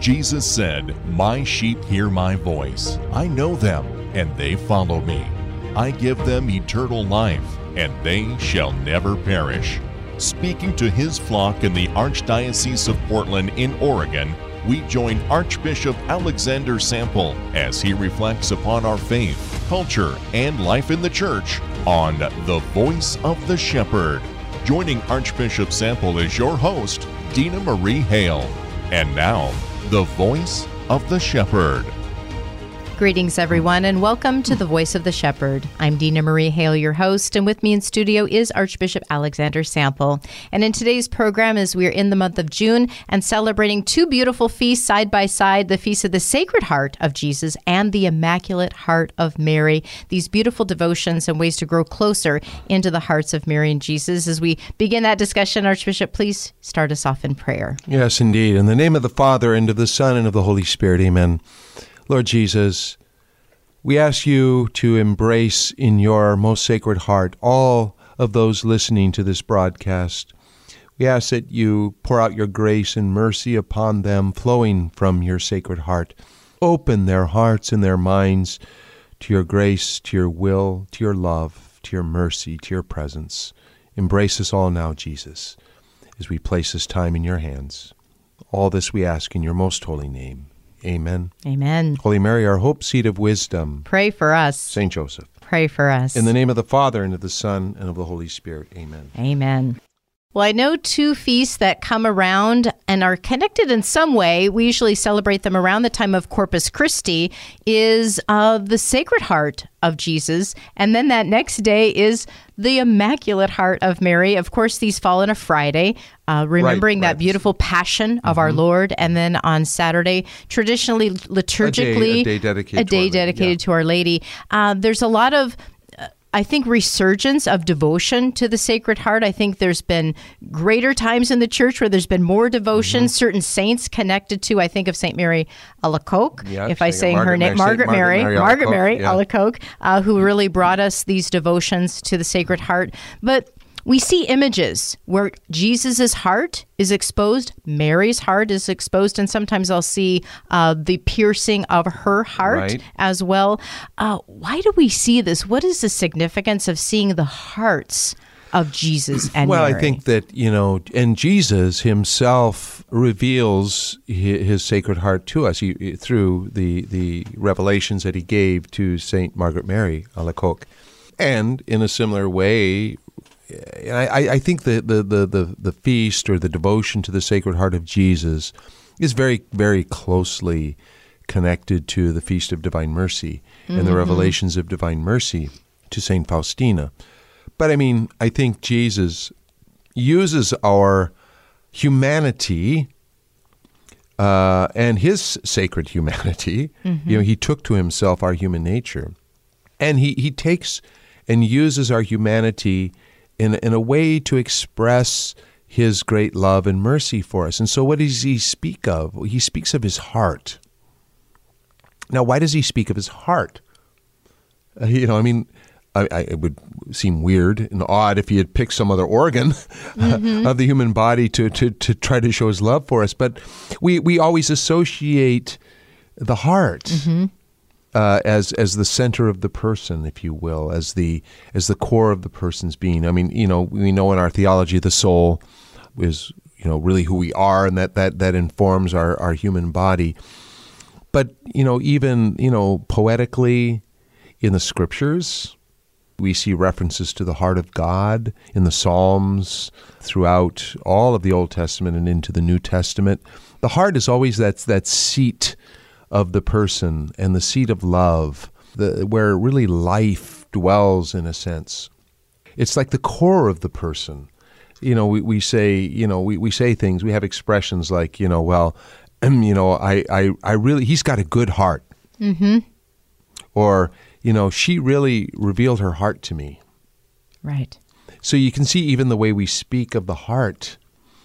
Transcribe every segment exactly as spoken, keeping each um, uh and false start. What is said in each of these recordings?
Jesus said, "My sheep hear my voice. I know them, and they follow me. I give them eternal life, and they shall never perish." Speaking to his flock in the Archdiocese of Portland in Oregon, we join Archbishop Alexander Sample as he reflects upon our faith, culture, and life in the Church on The Voice of the Shepherd. Joining Archbishop Sample is your host, Dina Marie Hale. And now, The Voice of the Shepherd. Greetings, everyone, and welcome to The Voice of the Shepherd. I'm Dina Marie Hale, your host, and with me in studio is Archbishop Alexander Sample. And in today's program, as we're in the month of June and celebrating two beautiful feasts side by side, the Feast of the Sacred Heart of Jesus and the Immaculate Heart of Mary, these beautiful devotions and ways to grow closer into the hearts of Mary and Jesus. As we begin that discussion, Archbishop, please start us off in prayer. Yes, indeed. In the name of the Father, and of the Son, and of the Holy Spirit, amen. Lord Jesus, we ask you to embrace in your most sacred heart all of those listening to this broadcast. We ask that you pour out your grace and mercy upon them, flowing from your sacred heart. Open their hearts and their minds to your grace, to your will, to your love, to your mercy, to your presence. Embrace us all now, Jesus, as we place this time in your hands. All this we ask in your most holy name. Amen. Amen. Holy Mary, our hope, seat of wisdom. Pray for us. Saint Joseph. Pray for us. In the name of the Father, and of the Son, and of the Holy Spirit. Amen. Amen. Well, I know two feasts that come around and are connected in some way. We usually celebrate them around the time of Corpus Christi, is uh, the Sacred Heart of Jesus. And then that next day is the Immaculate Heart of Mary. Of course, these fall on a Friday, uh, remembering right, right. that beautiful passion of mm-hmm. our Lord. And then on Saturday, traditionally, liturgically, a day, a day dedicated, a day to, our dedicated yeah. to Our Lady. Uh, there's a lot of I think resurgence of devotion to the Sacred Heart. I think there's been greater times in the Church where there's been more devotion, mm-hmm. certain saints connected to, I think of Saint Mary Alacoque, yep, if I say her name, Margaret Mary, Margaret Mary Alacoque, yeah. uh, who really brought us these devotions to the Sacred Heart. But we see images where Jesus' heart is exposed, Mary's heart is exposed, and sometimes I'll see uh, the piercing of her heart right. as well. Uh, why do we see this? What is the significance of seeing the hearts of Jesus and well, Mary? Well, I think that, you know, and Jesus himself reveals his, his sacred heart to us he, through the, the revelations that he gave to Saint Margaret Mary Alacoque. And in a similar way, I, I think the, the, the, the feast or the devotion to the Sacred Heart of Jesus is very, very closely connected to the Feast of Divine Mercy mm-hmm. and the revelations of Divine Mercy to Saint Faustina. But I mean, I think Jesus uses our humanity uh, and his sacred humanity. Mm-hmm. You know, he took to himself our human nature, and he, he takes and uses our humanity In, in a way to express his great love and mercy for us. And so what does he speak of? He speaks of his heart. Now, why does he speak of his heart? Uh, you know, I mean, I, I, it would seem weird and odd if he had picked some other organ mm-hmm. of the human body to, to, to try to show his love for us. But we, we always associate the heart mm-hmm. Uh, as as the center of the person, if you will, as the as the core of the person's being. I mean, you know, we know in our theology the soul is, you know, really who we are, and that that that informs our, our human body. But, you know, even, you know, poetically in the scriptures, we see references to the heart of God in the Psalms throughout all of the Old Testament and into the New Testament. The heart is always that, that seat of the person and the seat of love, the, where really life dwells in a sense. It's like the core of the person. You know, we, we say, you know, we, we say things, we have expressions like, you know, well, you know, I, I, I really, he's got a good heart. Mm-hmm. Or, you know, she really revealed her heart to me. Right. So you can see even the way we speak of the heart.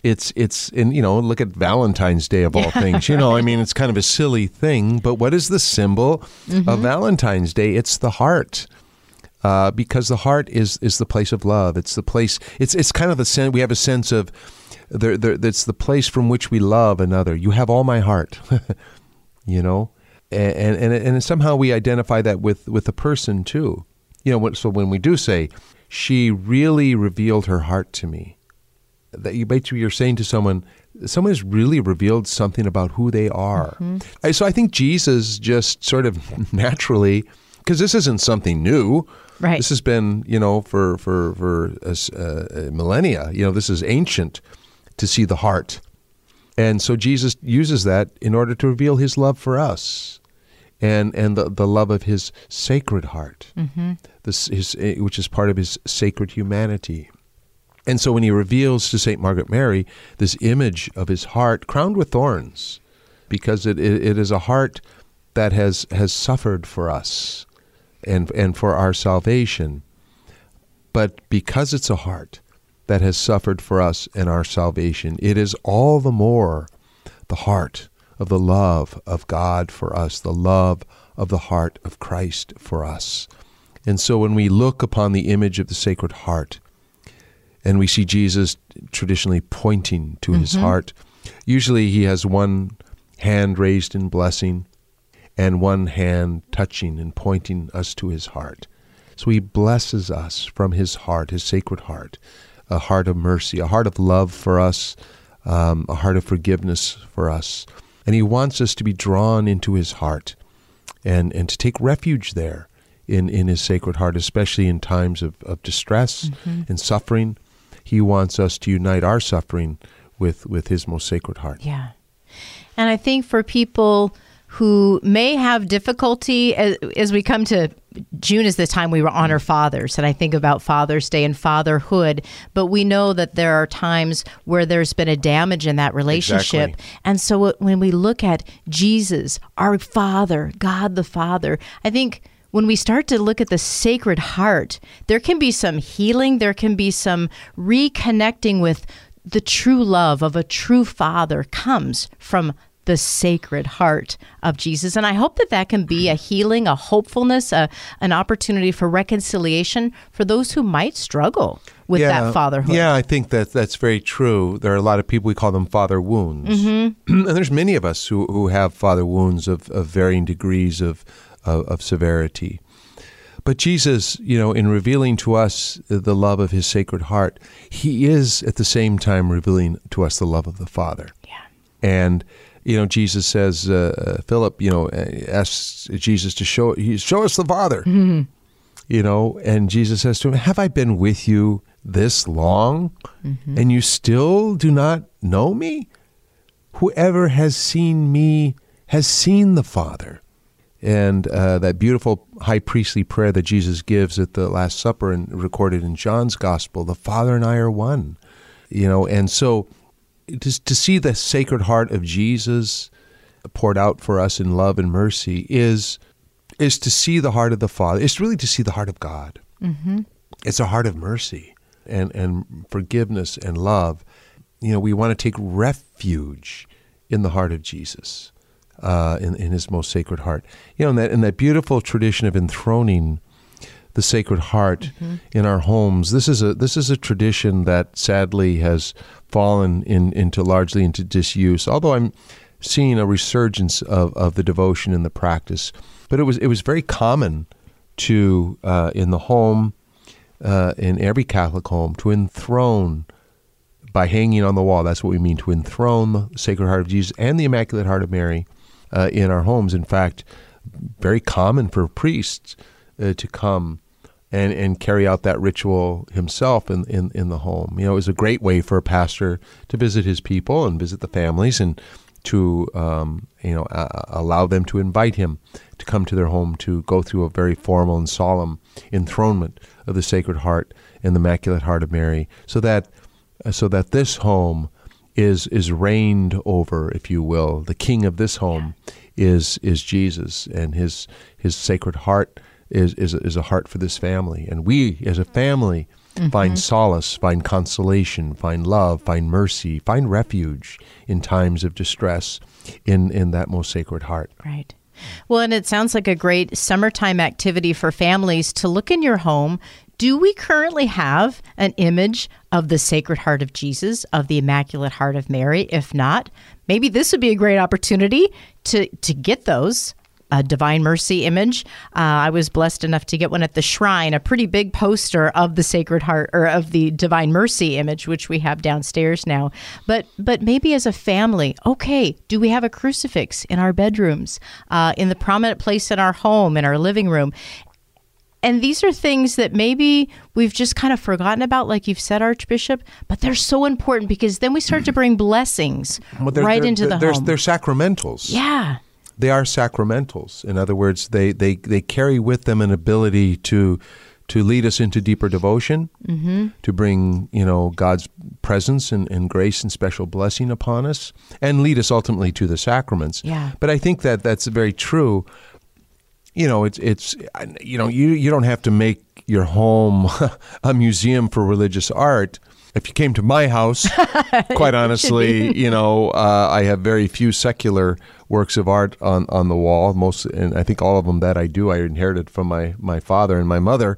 It's, it's, and you know, look at Valentine's Day of all yeah, things, you know, right. I mean, it's kind of a silly thing, but what is the symbol mm-hmm. of Valentine's Day? It's the heart. uh, because the heart is is the place of love. It's the place. It's it's kind of a sense. We have a sense of there. That's the place from which we love another. You have all my heart, you know, and and and somehow we identify that with with a person too, you know. So when we do say, she really revealed her heart to me, that you bet you're saying to someone, someone has really revealed something about who they are. Mm-hmm. I, so I think Jesus just sort of naturally, because this isn't something new. Right. This has been, you know, for for for uh, millennia. You know, this is ancient to see the heart, and so Jesus uses that in order to reveal His love for us, and and the the love of His sacred heart, mm-hmm. this his which is part of His sacred humanity. And so when he reveals to Saint Margaret Mary this image of his heart crowned with thorns, because it, it, it is a heart that has, has suffered for us and, and for our salvation, but because it's a heart that has suffered for us and our salvation, it is all the more the heart of the love of God for us, the love of the heart of Christ for us. And so when we look upon the image of the Sacred Heart, and we see Jesus traditionally pointing to his mm-hmm. heart. Usually he has one hand raised in blessing and one hand touching and pointing us to his heart. So he blesses us from his heart, his sacred heart, a heart of mercy, a heart of love for us, um, a heart of forgiveness for us. And he wants us to be drawn into his heart and, and to take refuge there in, in his sacred heart, especially in times of, of distress mm-hmm. and suffering. He wants us to unite our suffering with, with his most sacred heart. Yeah. And I think for people who may have difficulty, as, as we come to June is the time we honor fathers, and I think about Father's Day and fatherhood, but we know that there are times where there's been a damage in that relationship. Exactly. And so when we look at Jesus, our Father, God the Father, I think when we start to look at the Sacred Heart, there can be some healing, there can be some reconnecting with the true love of a true Father comes from the Sacred Heart of Jesus. And I hope that that can be a healing, a hopefulness, a, an opportunity for reconciliation for those who might struggle with yeah, that fatherhood. Yeah, I think that that's very true. There are a lot of people, we call them father wounds. Mm-hmm. And there's many of us who, who have father wounds of, of varying degrees of Of, of severity. But Jesus, you know, in revealing to us the love of his sacred heart, he is at the same time revealing to us the love of the Father. Yeah. And, you know, Jesus says, uh, Philip, you know, asks Jesus to show, show us the Father, mm-hmm. you know, and Jesus says to him, have I been with you this long mm-hmm. and you still do not know me? Whoever has seen me has seen the Father. And uh, that beautiful high priestly prayer that Jesus gives at the Last Supper and recorded in John's Gospel, the Father and I are one, you know. And so to, to see the Sacred Heart of Jesus poured out for us in love and mercy is is to see the heart of the Father. It's really to see the heart of God. Mm-hmm. It's a heart of mercy and, and forgiveness and love. You know, we want to take refuge in the heart of Jesus. Uh, in, in his most sacred heart. You know, in that, in that beautiful tradition of enthroning the Sacred Heart mm-hmm. in our homes, this is a this is a tradition that sadly has fallen in, into largely into disuse, although I'm seeing a resurgence of, of the devotion and the practice. But it was it was very common to, uh, in the home, uh, in every Catholic home, to enthrone by hanging on the wall. That's what we mean, to enthrone the Sacred Heart of Jesus and the Immaculate Heart of Mary Uh, in our homes. In fact, very common for priests uh, to come and, and carry out that ritual himself in, in, in the home. You know, it was a great way for a pastor to visit his people and visit the families and to, um, you know, uh, allow them to invite him to come to their home to go through a very formal and solemn enthronement of the Sacred Heart and the Immaculate Heart of Mary so that, uh, so that this home is is reigned over, if you will. The king of this home yeah. is is Jesus, and his his sacred heart is is is a heart for this family. And we, as a family, mm-hmm. find solace, find consolation, find love, find mercy, find refuge in times of distress in, in that most sacred heart. Right. Well, and it sounds like a great summertime activity for families to look in your home. Do we currently have an image of the Sacred Heart of Jesus, of the Immaculate Heart of Mary? If not, maybe this would be a great opportunity to, to get those. A Divine Mercy image. Uh, I was blessed enough to get one at the shrine, a pretty big poster of the Sacred Heart or of the Divine Mercy image, which we have downstairs now. But but maybe as a family, okay, do we have a crucifix in our bedrooms, uh, in the prominent place in our home, in our living room? And these are things that maybe we've just kind of forgotten about, like you've said, Archbishop, but they're so important because then we start to bring blessings well, they're, right they're, into they're, the they're, home. They're sacramentals. Yeah. They are sacramentals. In other words, they, they, they carry with them an ability to to lead us into deeper devotion, mm-hmm. to bring, you know, God's presence and, and grace and special blessing upon us, and lead us ultimately to the sacraments. Yeah. But I think that that's very true. You know, it's it's you know you, you don't have to make your home a museum for religious art. If you came to my house, quite honestly, you know, uh, I have very few secular works of art on, on the wall. Most, and I think all of them that I do, I inherited from my, my father and my mother.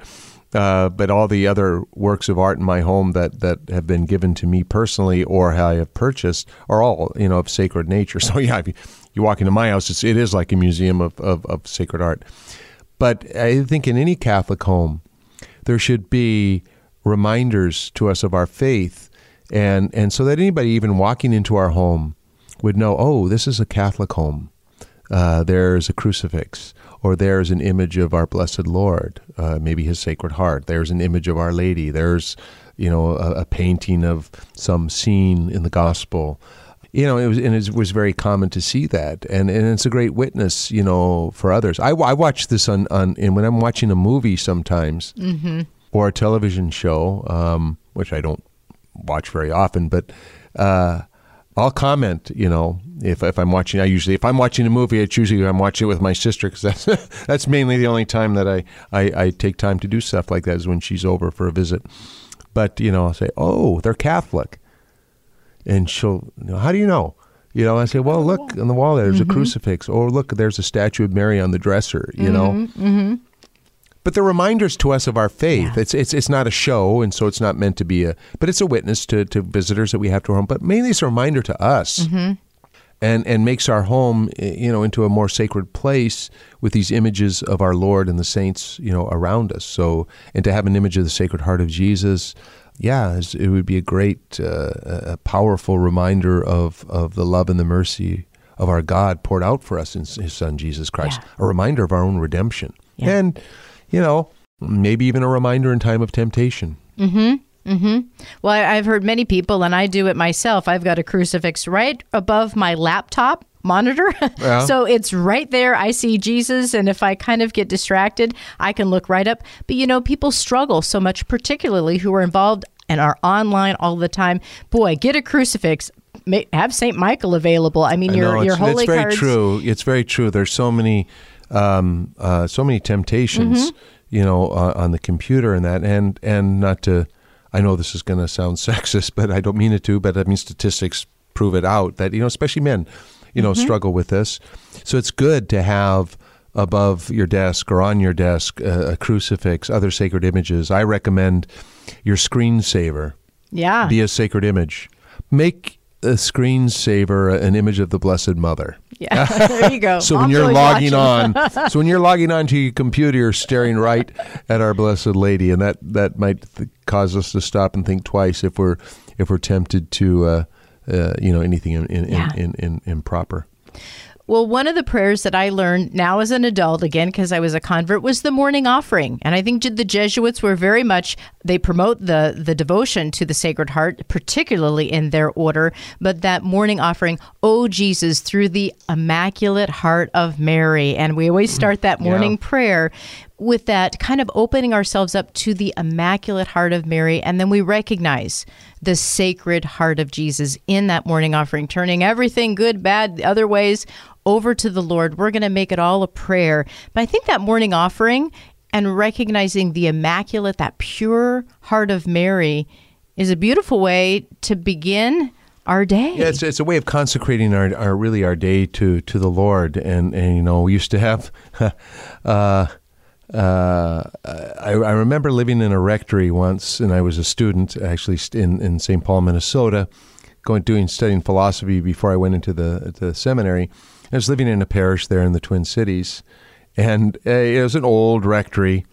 Uh, but all the other works of art in my home that, that have been given to me personally or I have purchased are all, you know, of sacred nature. So yeah, if you, you walk into my house, it's, it is like a museum of, of, of sacred art. But I think in any Catholic home, there should be reminders to us of our faith, and and so that anybody even walking into our home would know, oh, this is a Catholic home. Uh, there's a crucifix, or there's an image of our Blessed Lord, uh, maybe His Sacred Heart. There's an image of Our Lady. There's, you know, a, a painting of some scene in the Gospel. You know, it was, and it was very common to see that, and, and it's a great witness, you know, for others. I, I watch this on, on, and when I'm watching a movie sometimes. Mm-hmm. Or a television show, um, which I don't watch very often, but uh, I'll comment. You know, if if I'm watching, I usually if I'm watching a movie, it's usually I'm watching it with my sister because that's that's mainly the only time that I, I I take time to do stuff like that is when she's over for a visit. But you know, I'll say, oh, they're Catholic, and she'll, you know, how do you know? You know, I say, well, look on the wall there, there's mm-hmm. a crucifix, or look, there's a statue of Mary on the dresser. You mm-hmm. know. Mm-hmm. But they're reminders to us of our faith. Yeah. It's it's it's not a show, and so it's not meant to be a. But it's a witness to, to visitors that we have to our home. But mainly, it's a reminder to us, mm-hmm. and and makes our home, you know, into a more sacred place with these images of our Lord and the saints, you know, around us. So, and to have an image of the Sacred Heart of Jesus, yeah, it would be a great, uh, a powerful reminder of of the love and the mercy of our God poured out for us in His Son Jesus Christ. Yeah. A reminder of our own redemption, yeah. and. You know, maybe even a reminder in time of temptation. Mm-hmm. Mm-hmm. Well, I've heard many people, and I do it myself. I've got a crucifix right above my laptop monitor. Yeah. So it's right there. I see Jesus. And if I kind of get distracted, I can look right up. But, you know, people struggle so much, particularly who are involved and are online all the time. Boy, get a crucifix. Have Saint Michael available. I mean, I your, know, your holy it's very cards. True. It's very true. There's so many... Um, uh, so many temptations, mm-hmm. you know, uh, on the computer and that, and and not to, I know this is going to sound sexist, but I don't mean it to, but I mean, statistics prove it out that, you know, especially men, you know, mm-hmm. struggle with this. So it's good to have above your desk or on your desk, uh, a crucifix, other sacred images. I recommend your screensaver. Yeah. Be a sacred image. Make a screensaver, an image of the Blessed Mother. Yeah, there you go. So Mom's when you're logging watching. on, so when you're logging on to your computer, you're staring right at our Blessed Lady, and that that might th- cause us to stop and think twice if we're if we're tempted to, uh, uh, you know, anything in, in, yeah. in, in, in, improper. Well, one of the prayers that I learned now as an adult, again, because I was a convert, was the morning offering. And I think the Jesuits were very much, they promote the, the devotion to the Sacred Heart, particularly in their order. But that morning offering, O Jesus, through the Immaculate Heart of Mary. And we always start that morning yeah. prayer with that kind of opening ourselves up to the Immaculate Heart of Mary. And then we recognize the Sacred Heart of Jesus in that morning offering, turning everything good, bad, the other ways over to the Lord. We're going to make it all a prayer. But I think that morning offering and recognizing the Immaculate, that pure heart of Mary, is a beautiful way to begin our day. Yeah, it's it's a way of consecrating our, our really our day to to the Lord. And, and you know, we used to have. uh, Uh, I, I remember living in a rectory once, and I was a student actually in, in Saint Paul, Minnesota, going doing studying philosophy before I went into the, the seminary. I was living in a parish there in the Twin Cities, and it was an old rectory,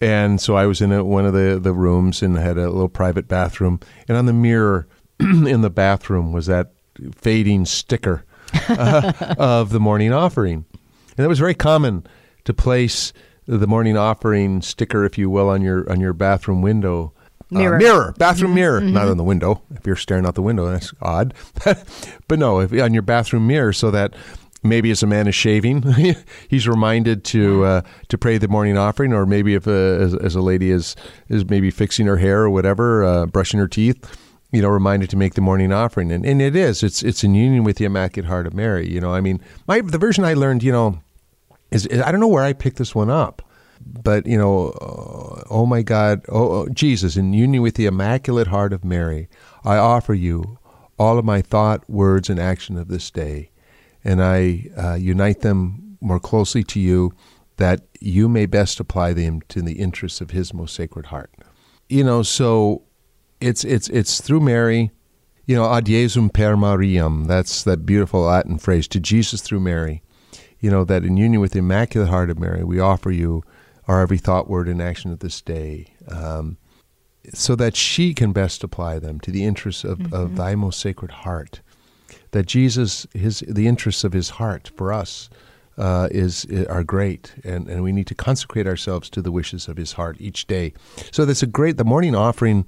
and so I was in a, one of the, the rooms and had a little private bathroom, and on the mirror in the bathroom was that fading sticker uh, of the morning offering, and it was very common to place the morning offering sticker, if you will, on your on your bathroom window. Mirror. Uh, mirror, bathroom mirror, mm-hmm. Not on the window. If you're staring out the window, that's odd. But no, if, on your bathroom mirror, so that maybe as a man is shaving, he's reminded to uh, to pray the morning offering, or maybe if uh, as, as a lady is, is maybe fixing her hair or whatever, uh, brushing her teeth, you know, reminded to make the morning offering. And, and it is. It's it's in union with the Immaculate Heart of Mary. You know, I mean, my the version I learned, you know, Is, is I don't know where I picked this one up, but, you know, oh, oh my God, oh, oh Jesus, in union with the Immaculate Heart of Mary, I offer you all of my thought, words, and action of this day, and I uh, unite them more closely to you, that you may best apply them to the interests of His most sacred heart. You know, so it's it's it's through Mary, you know, ad Jesum per Mariam. That's that beautiful Latin phrase, to Jesus through Mary. You know, that in union with the Immaculate Heart of Mary, we offer you our every thought, word, and action of this day, um, so that she can best apply them to the interests of, mm-hmm. of thy most sacred heart. That Jesus, his the interests of his heart for us uh, is are great, and, and we need to consecrate ourselves to the wishes of his heart each day. So that's a great, the morning offering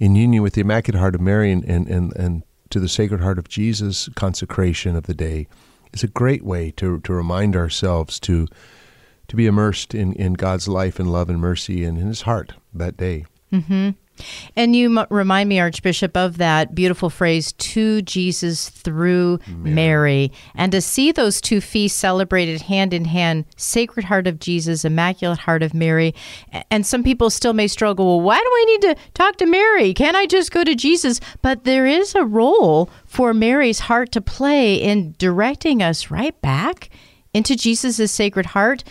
in union with the Immaculate Heart of Mary and, and, and, and to the Sacred Heart of Jesus consecration of the day. It's a great way to to remind ourselves to to be immersed in, in God's life and love and mercy and in his heart that day. Mm-hmm. And you m- remind me, Archbishop, of that beautiful phrase, to Jesus through Mary. Mary. And to see those two feasts celebrated hand in hand, Sacred Heart of Jesus, Immaculate Heart of Mary. And some people still may struggle, well, why do I need to talk to Mary? Can't I just go to Jesus? But there is a role for Mary's heart to play in directing us right back into Jesus' Sacred Heart.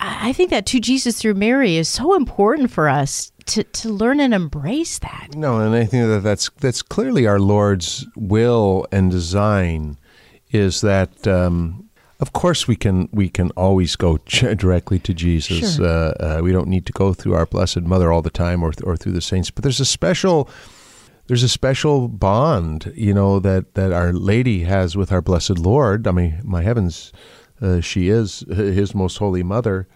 I think that to Jesus through Mary is so important for us to, to learn and embrace that. No, and I think that that's, that's clearly our Lord's will and design, is that, um, of course, we can we can always go ch- directly to Jesus. Sure. Uh, uh, we don't need to go through our Blessed Mother all the time, or th- or through the saints. But there's a special there's a special bond, you know, that, that Our Lady has with our Blessed Lord. I mean, my heavens. Uh, she is his most holy mother,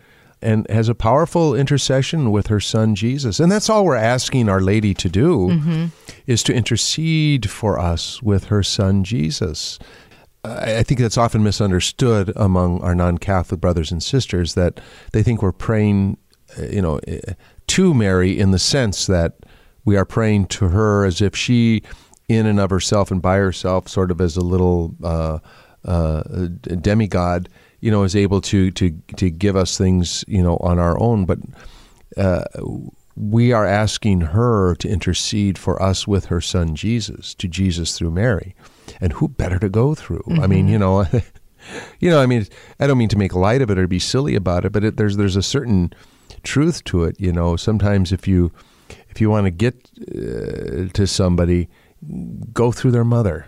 and has a powerful intercession with her son, Jesus. And that's all we're asking Our Lady to do, mm-hmm. is to intercede for us with her son, Jesus. I, I think that's often misunderstood among our non-Catholic brothers and sisters, that they think we're praying, you know, to Mary in the sense that we are praying to her as if she, in and of herself and by herself, sort of as a little... Uh, Uh, a demigod, you know, is able to to to give us things, you know, on our own. But uh, we are asking her to intercede for us with her son Jesus, to Jesus through Mary, and who better to go through? Mm-hmm. I mean, you know, you know, I mean, I don't mean to make light of it or be silly about it, but it, there's there's a certain truth to it, you know. Sometimes if you if you want to get uh, to somebody, go through their mother.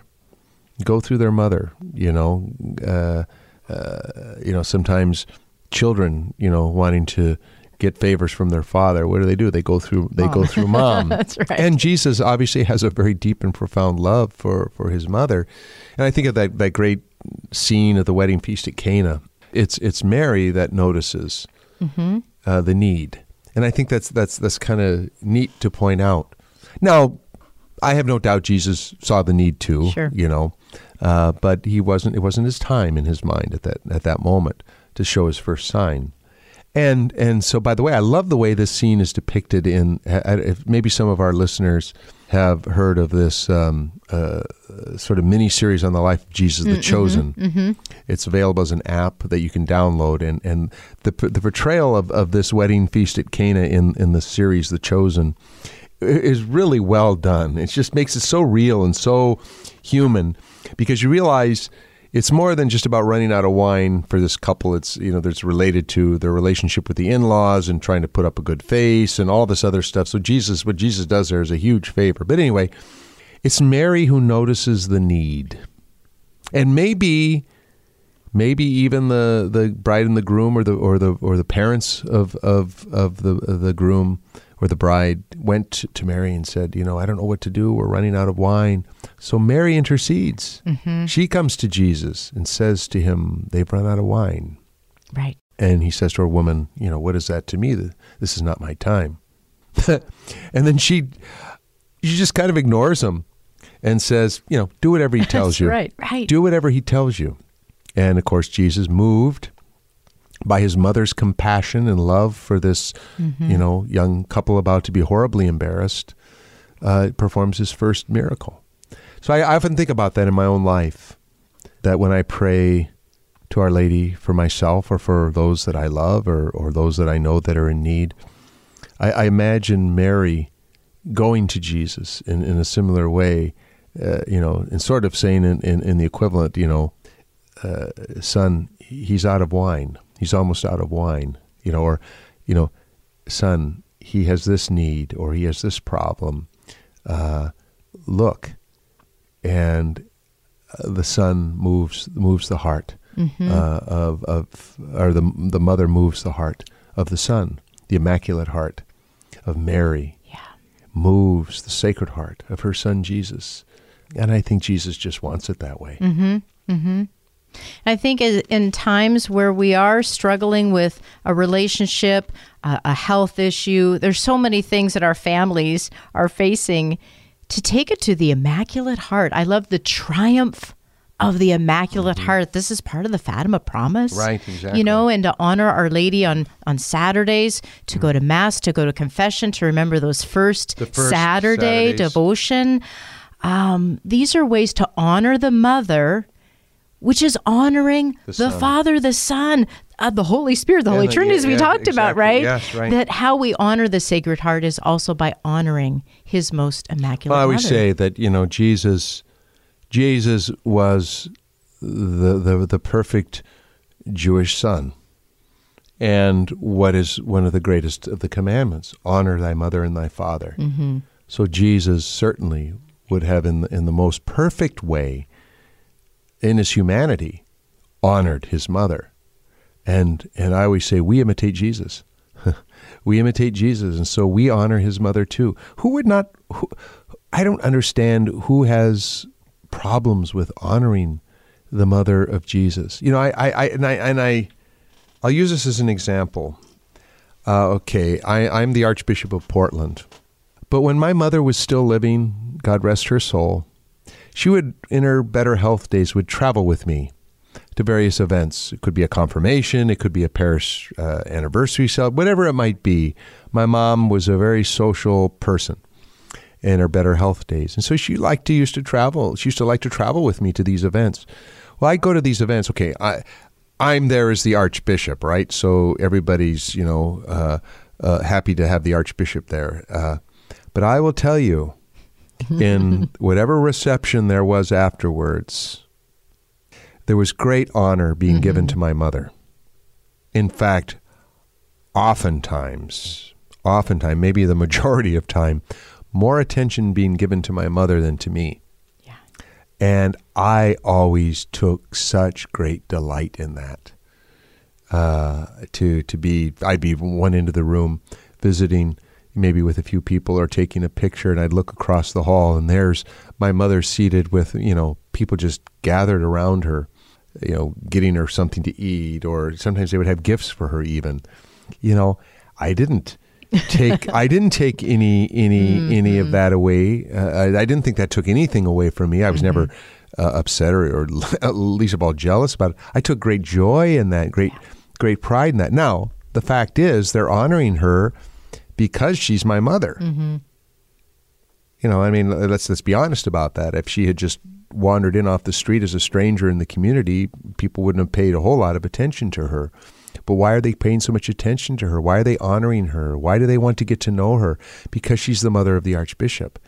Go through their mother, you know. Uh, uh, you know, sometimes children, you know, wanting to get favors from their father. What do they do? They go through. They mom. go through mom. That's right. And Jesus obviously has a very deep and profound love for, for his mother. And I think of that, that great scene at the wedding feast at Cana. It's it's Mary that notices mm-hmm. uh, the need, and I think that's that's that's kind of neat to point out. Now, I have no doubt Jesus saw the need too. Sure. You know. Uh, but he wasn't. It wasn't his time in his mind at that at that moment to show his first sign, and and so by the way, I love the way this scene is depicted in. If maybe some of our listeners have heard of this um, uh, sort of mini series on the life of Jesus, mm-hmm, The Chosen. Mm-hmm. It's available as an app that you can download, and and the the portrayal of, of this wedding feast at Cana in in the series The Chosen is really well done. It just makes it so real and so human, because you realize it's more than just about running out of wine for this couple. It's, you know, there's related to their relationship with the in-laws and trying to put up a good face and all this other stuff. So Jesus, what Jesus does there is a huge favor. But anyway, it's Mary who notices the need. And maybe maybe even the, the bride and the groom, or the or the or the parents of of, of the of the groom or the bride went to Mary and said, you know, I don't know what to do. We're running out of wine. So Mary intercedes. Mm-hmm. She comes to Jesus and says to him, they've run out of wine. Right. And he says to her, woman, you know, what is that to me? This is not my time. And then she she just kind of ignores him and says, you know, do whatever he tells you. Right, right. Do whatever he tells you. And of course, Jesus, moved by his mother's compassion and love for this, mm-hmm. you know, young couple about to be horribly embarrassed, uh, performs his first miracle. So I, I often think about that in my own life, that when I pray to Our Lady for myself or for those that I love, or, or those that I know that are in need, I, I imagine Mary going to Jesus in, in a similar way, uh, you know, and sort of saying in, in, in the equivalent, you know, Uh, son, he's out of wine. He's almost out of wine, you know, or, you know, son, he has this need, or he has this problem. Uh, look, and uh, the son moves moves the heart mm-hmm. uh, of of, or the the mother moves the heart of the son. The Immaculate Heart of Mary yeah. moves the Sacred Heart of her Son Jesus, and I think Jesus just wants it that way. Mm-hmm. Mm-hmm. I think in times where we are struggling with a relationship, a health issue, there's so many things that our families are facing, to take it to the Immaculate Heart. I love the triumph of the Immaculate mm-hmm. Heart. This is part of the Fatima promise. Right, exactly. You know, and to honor Our Lady on, on Saturdays, to mm-hmm. go to Mass, to go to confession, to remember those first, the first Saturday Saturdays. devotion. Um, these are ways to honor the Mother, which is honoring the, the Father, the Son, uh, the Holy Spirit, the yeah, Holy Trinity, yeah, as we yeah, talked exactly. about, right? Yes, right? That how we honor the Sacred Heart is also by honoring His most Immaculate Heart. Well, I always Mother. say that, you know, Jesus, Jesus was the, the the perfect Jewish son, and what is one of the greatest of the commandments: honor thy mother and thy father. Mm-hmm. So Jesus certainly would have, in the, in the most perfect way, in his humanity, honored his mother. And and I always say, we imitate Jesus. We imitate Jesus, and so we honor his mother too. Who would not, who, I don't understand who has problems with honoring the mother of Jesus. You know, I, I, I and I, and I, I'll use this as an example. Uh, okay, I, I'm the Archbishop of Portland, but when my mother was still living, God rest her soul, she would, in her better health days, would travel with me to various events. It could be a confirmation, it could be a parish uh, anniversary cell, whatever it might be. My mom was a very social person in her better health days. And so she liked to used to travel. She used to like to travel with me to these events. Well, I go to these events. Okay, I, I'm there as the Archbishop, right? So everybody's, you know, uh, uh, happy to have the Archbishop there. Uh, but I will tell you, in whatever reception there was afterwards, there was great honor being mm-hmm. given to my mother. In fact, oftentimes, oftentimes, maybe the majority of time, more attention being given to my mother than to me. Yeah. And I always took such great delight in that. Uh, to to be, I'd be one end of the room visiting, maybe with a few people, or taking a picture, and I'd look across the hall, and there's my mother seated with, you know, people just gathered around her, you know, getting her something to eat, or sometimes they would have gifts for her even. You know, I didn't take, I didn't take any, any, mm-hmm. any of that away. Uh, I, I didn't think that took anything away from me. I was mm-hmm. never uh, upset or, or least of all jealous about it. I took great joy in that, great, great pride in that. Now, the fact is, they're honoring her because she's my mother. Mm-hmm. You know, I mean, let's let's be honest about that. If she had just wandered in off the street as a stranger in the community, people wouldn't have paid a whole lot of attention to her. But why are they paying so much attention to her? Why are they honoring her? Why do they want to get to know her? Because she's the mother of the Archbishop.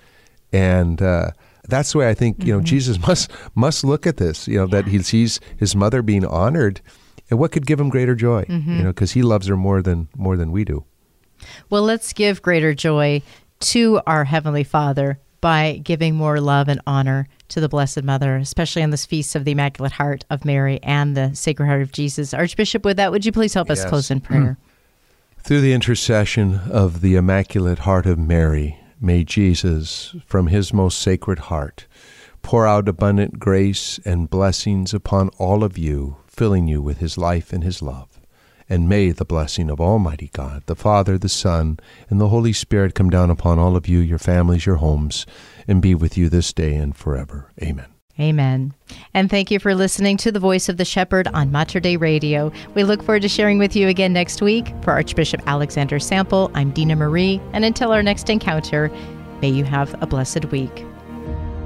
And uh, that's the way I think, you know, mm-hmm. Jesus must must look at this, you know, yeah. that he sees his mother being honored. And what could give him greater joy? Mm-hmm. You know, because he loves her more than more than we do. Well, let's give greater joy to our Heavenly Father by giving more love and honor to the Blessed Mother, especially on this feast of the Immaculate Heart of Mary and the Sacred Heart of Jesus. Archbishop, with that, would you please help us yes. close in prayer? Mm. Through the intercession of the Immaculate Heart of Mary, may Jesus, from his most sacred heart, pour out abundant grace and blessings upon all of you, filling you with his life and his love. And may the blessing of Almighty God, the Father, the Son, and the Holy Spirit come down upon all of you, your families, your homes, and be with you this day and forever. Amen. Amen. And thank you for listening to The Voice of the Shepherd on Mater Dei Radio. We look forward to sharing with you again next week. For Archbishop Alexander Sample, I'm Dina Marie, and until our next encounter, may you have a blessed week.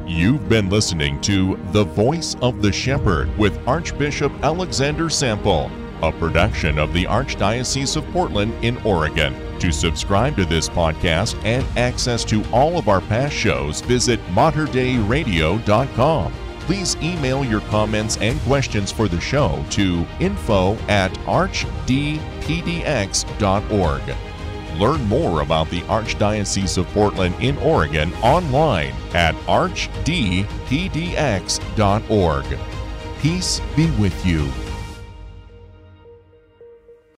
You've been listening to The Voice of the Shepherd with Archbishop Alexander Sample, a production of the Archdiocese of Portland in Oregon. To subscribe to this podcast and access to all of our past shows, visit Mater Dei Radio dot com. Please email your comments and questions for the show to info at archdpdx dot org. Learn more about the Archdiocese of Portland in Oregon online at archdpdx dot org. Peace be with you.